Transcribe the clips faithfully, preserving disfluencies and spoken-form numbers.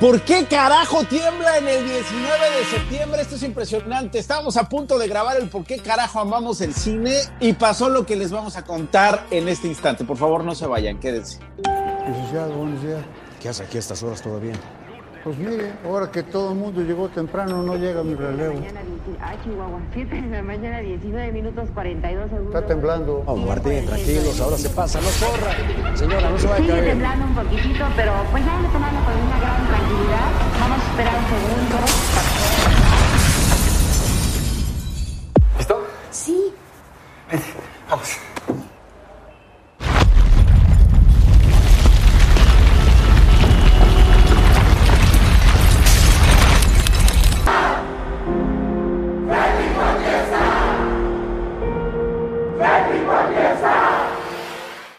¿Por qué carajo tiembla en el diecinueve de septiembre? Esto es impresionante. Estábamos a punto de grabar el ¿Por qué carajo amamos el cine? Y pasó lo que les vamos a contar en este instante. Por favor, no se vayan, quédense. Licenciado, buenos días. ¿Qué haces aquí a estas horas todavía? Pues mire, ahora que todo el mundo llegó temprano, no llega mi relevo. Ah, Chihuahua, siete de la mañana, diecinueve minutos cuarenta y dos segundos. Está temblando. Oh, guarde, tranquilos, ahora se pasa, no corra. Señora, no se vaya a caer. Sigue temblando un poquitito, pero pues ya lo tomamos con una gran tranquilidad. Vamos a esperar un segundo. ¿Listo? Sí. Vamos.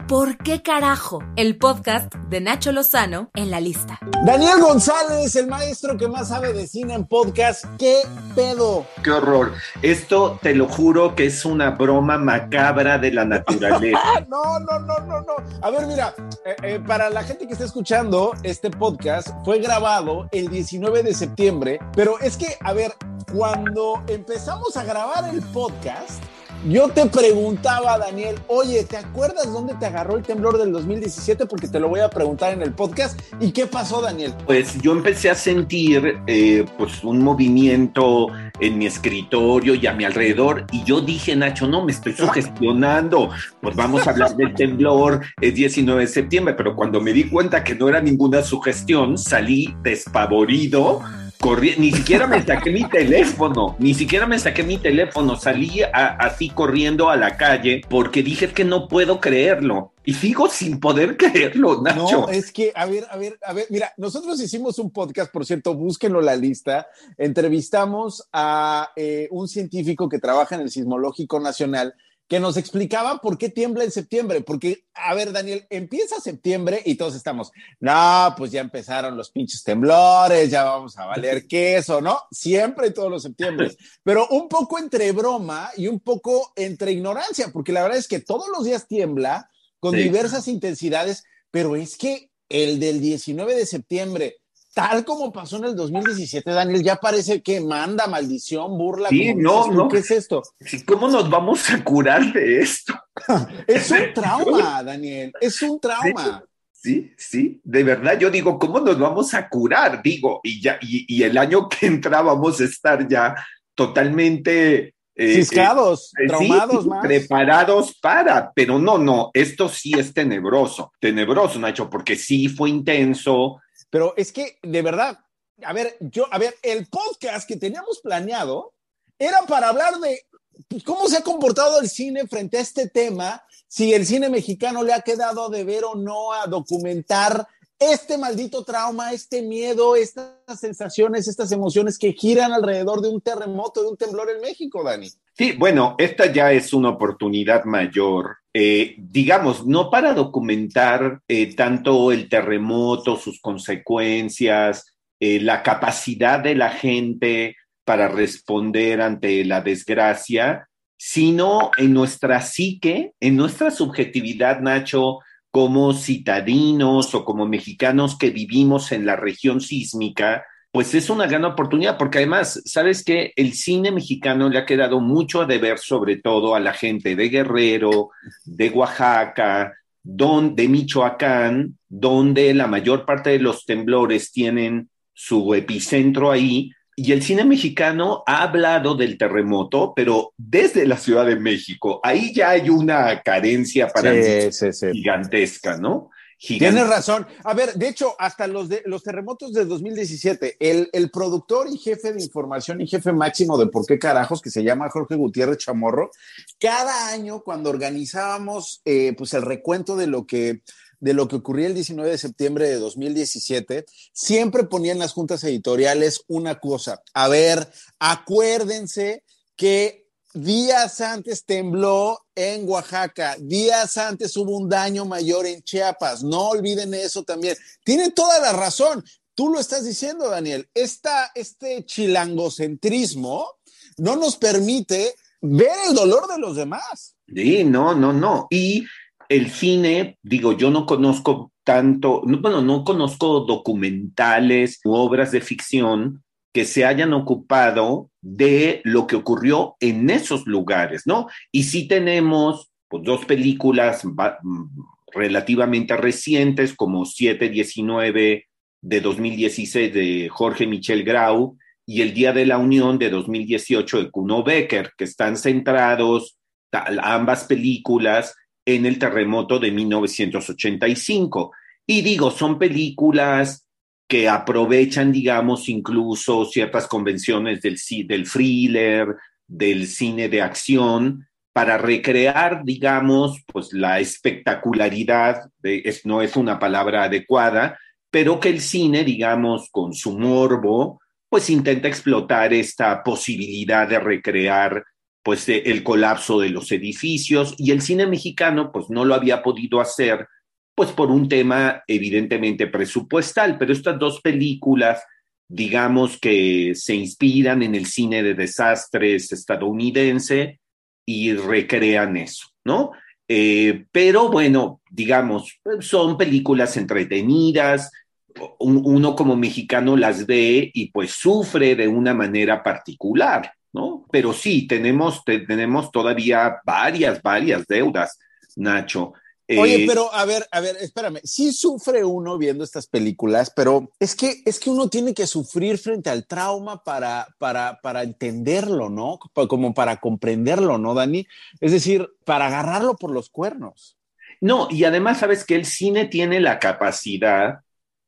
¿Por qué carajo? El podcast de Nacho Lozano en la lista. Daniel González, el maestro que más sabe de cine en podcast. ¡Qué pedo! ¡Qué horror! Esto, te lo juro, que es una broma macabra de la naturaleza. No, no, no, no, no. A ver, mira, eh, eh, para la gente que está escuchando, este podcast fue grabado el diecinueve de septiembre, pero es que, a ver, cuando empezamos a grabar el podcast... Yo te preguntaba, Daniel, oye, ¿te acuerdas dónde te agarró el temblor del dos mil diecisiete? Porque te lo voy a preguntar en el podcast. ¿Y qué pasó, Daniel? Pues yo empecé a sentir eh, pues un movimiento en mi escritorio y a mi alrededor. Y yo dije, Nacho, no, me estoy sugestionando. Pues vamos a hablar del temblor el diecinueve de septiembre. Pero cuando me di cuenta que no era ninguna sugestión, salí despavorido. Corrí, ni siquiera me saqué mi teléfono, ni siquiera me saqué mi teléfono, salí a, así corriendo a la calle porque dije que no puedo creerlo. Y sigo sin poder creerlo, Nacho. No, es que, a ver, a ver, a ver, mira, nosotros hicimos un podcast, por cierto, búsquenlo la lista, entrevistamos a eh, un científico que trabaja en el Sismológico Nacional, que nos explicaba por qué tiembla en septiembre, porque, a ver, Daniel, empieza septiembre y todos estamos, no, pues ya empezaron los pinches temblores, ya vamos a valer queso, ¿no? Siempre todos los septiembres, pero un poco entre broma y un poco entre ignorancia, porque la verdad es que todos los días tiembla con sí. diversas intensidades, pero es que el del diecinueve de septiembre, tal como pasó en el dos mil diecisiete, Daniel, ya parece que manda, maldición, burla. Sí, no, no. ¿Qué es esto? ¿Cómo nos vamos a curar de esto? Es un trauma, Daniel, es un trauma. Sí, sí, de verdad, yo digo, ¿cómo nos vamos a curar? Digo, y ya, y, y el año que entra vamos a estar ya totalmente... Eh, Ciscados, eh, traumados, sí, más. Preparados para, pero no, no, esto sí es tenebroso, tenebroso, Nacho, porque sí fue intenso. Pero es que, de verdad, a ver, yo, a ver, el podcast que teníamos planeado era para hablar de cómo se ha comportado el cine frente a este tema, si el cine mexicano le ha quedado de ver o no a documentar este maldito trauma, este miedo, estas sensaciones, estas emociones que giran alrededor de un terremoto, de un temblor en México, Dani. Sí, bueno, esta ya es una oportunidad mayor, eh, digamos, no para documentar eh, tanto el terremoto, sus consecuencias, eh, la capacidad de la gente para responder ante la desgracia, sino en nuestra psique, en nuestra subjetividad, Nacho, como citadinos o como mexicanos que vivimos en la región sísmica, pues es una gran oportunidad, porque además, ¿sabes qué? El cine mexicano le ha quedado mucho a deber, sobre todo a la gente de Guerrero, de Oaxaca, don, de Michoacán, donde la mayor parte de los temblores tienen su epicentro ahí, y el cine mexicano ha hablado del terremoto, pero desde la Ciudad de México. Ahí ya hay una carencia para sí, sí, sí. gigantesca, ¿no? Gigante. Tienes razón. A ver, de hecho, hasta los, de, los terremotos de dos mil diecisiete, el, el productor y jefe de información y jefe máximo de Por qué Carajos, que se llama Jorge Gutiérrez Chamorro, cada año cuando organizábamos eh, pues el recuento de lo que... de lo que ocurría el diecinueve de septiembre de dos mil diecisiete, siempre ponía en las juntas editoriales una cosa. A ver, acuérdense que días antes tembló en Oaxaca, días antes hubo un daño mayor en Chiapas, no olviden eso también. Tienen toda la razón, tú lo estás diciendo, Daniel. Esta, este chilangocentrismo no nos permite ver el dolor de los demás. Sí, no, no, no. Y... el cine, digo, yo no conozco tanto, no, bueno, no conozco documentales u obras de ficción que se hayan ocupado de lo que ocurrió en esos lugares, ¿no? Y sí tenemos pues, dos películas ba- relativamente recientes, como siete diecinueve de dos mil dieciséis de Jorge Michel Grau y El Día de la Unión de dos mil dieciocho de Kuno Becker, que están centrados, tal, ambas películas, en el terremoto de mil novecientos ochenta y cinco. Y digo, son películas que aprovechan, digamos, incluso ciertas convenciones del, del thriller, del cine de acción, para recrear, digamos, pues la espectacularidad, de, es, no es una palabra adecuada, pero que el cine, digamos, con su morbo, pues intenta explotar esta posibilidad de recrear, pues, el colapso de los edificios, y el cine mexicano, pues, no lo había podido hacer, pues por un tema evidentemente presupuestal, pero estas dos películas, digamos que se inspiran en el cine de desastres estadounidense y recrean eso, ¿no? Eh, pero bueno, digamos, son películas entretenidas, uno como mexicano las ve y pues sufre de una manera particular, ¿no? Pero sí, tenemos, te, tenemos todavía varias, varias deudas, Nacho. Oye, pero a ver, a ver, espérame, sí sufre uno viendo estas películas, pero es que, es que uno tiene que sufrir frente al trauma para, para, para entenderlo, ¿no? Como para comprenderlo, ¿no, Dani? Es decir, para agarrarlo por los cuernos. No, y además sabes que el cine tiene la capacidad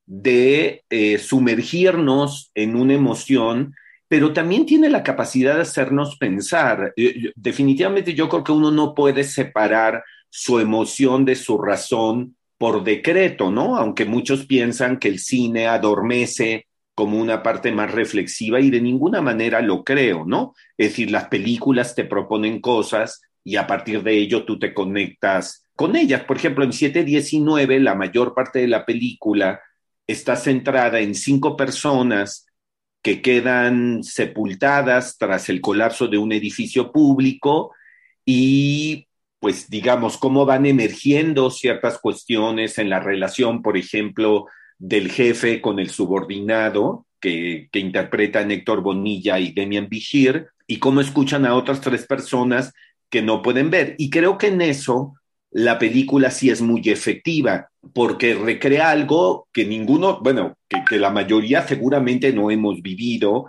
de eh, sumergirnos en una emoción, pero también tiene la capacidad de hacernos pensar. Eh, definitivamente yo creo que uno no puede separar su emoción de su razón por decreto, ¿no? Aunque muchos piensan que el cine adormece como una parte más reflexiva y de ninguna manera lo creo, ¿no? Es decir, las películas te proponen cosas y a partir de ello tú te conectas con ellas. Por ejemplo, en siete diecinueve la mayor parte de la película está centrada en cinco personas que quedan sepultadas tras el colapso de un edificio público y pues digamos, cómo van emergiendo ciertas cuestiones en la relación, por ejemplo, del jefe con el subordinado, que, que interpretan Héctor Bonilla y Demian Bichir, y cómo escuchan a otras tres personas que no pueden ver. Y creo que en eso la película sí es muy efectiva, porque recrea algo que ninguno, bueno, que, que la mayoría seguramente no hemos vivido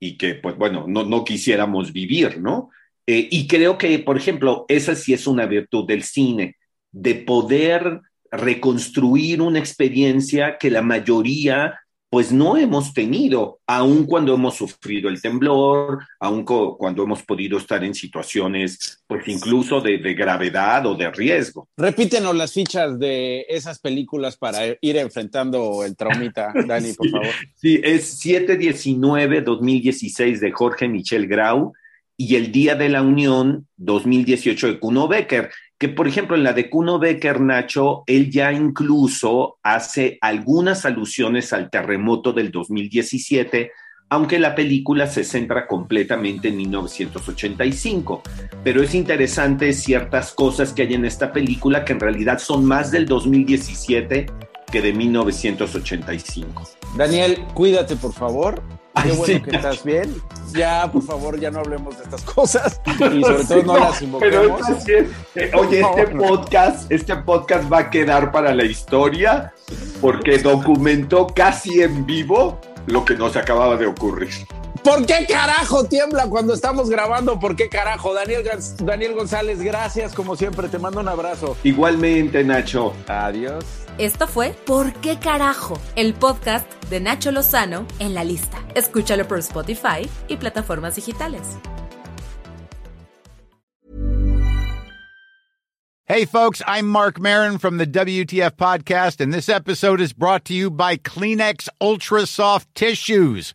y que, pues bueno, no, no quisiéramos vivir, ¿no? Eh, y creo que, por ejemplo, esa sí es una virtud del cine, de poder reconstruir una experiencia que la mayoría, pues, no hemos tenido, aun cuando hemos sufrido el temblor, aun co- cuando hemos podido estar en situaciones, pues, incluso de, de gravedad o de riesgo. Repítenos las fichas de esas películas para ir enfrentando el traumita, Dani, sí, por favor. Sí, es siete diecinueve dos mil dieciséis de Jorge Michel Grau, y El Día de la Unión dos mil dieciocho de Kuno Becker, que por ejemplo en la de Kuno Becker, Nacho, él ya incluso hace algunas alusiones al terremoto del dos mil diecisiete, aunque la película se centra completamente en mil novecientos ochenta y cinco. Pero es interesante ciertas cosas que hay en esta película que en realidad son más del dos mil diecisiete que de mil novecientos ochenta y cinco. Daniel, cuídate por favor. Qué bueno que estás bien. Ya, por favor, ya no hablemos de estas cosas y sobre todo no las invoquemos. Pero es, oye, este podcast, este podcast va a quedar para la historia porque documentó casi en vivo lo que nos acababa de ocurrir. ¿Por qué carajo tiembla cuando estamos grabando? ¿Por qué carajo? Daniel, Daniel González, gracias como siempre. Te mando un abrazo. Igualmente, Nacho. Adiós. Esto fue ¿Por qué carajo? El podcast de Nacho Lozano en La Lista. Escúchalo por Spotify y plataformas digitales. Hey, folks, I'm Mark Maron from the W T F podcast, and this episode is brought to you by Kleenex Ultra Soft Tissues.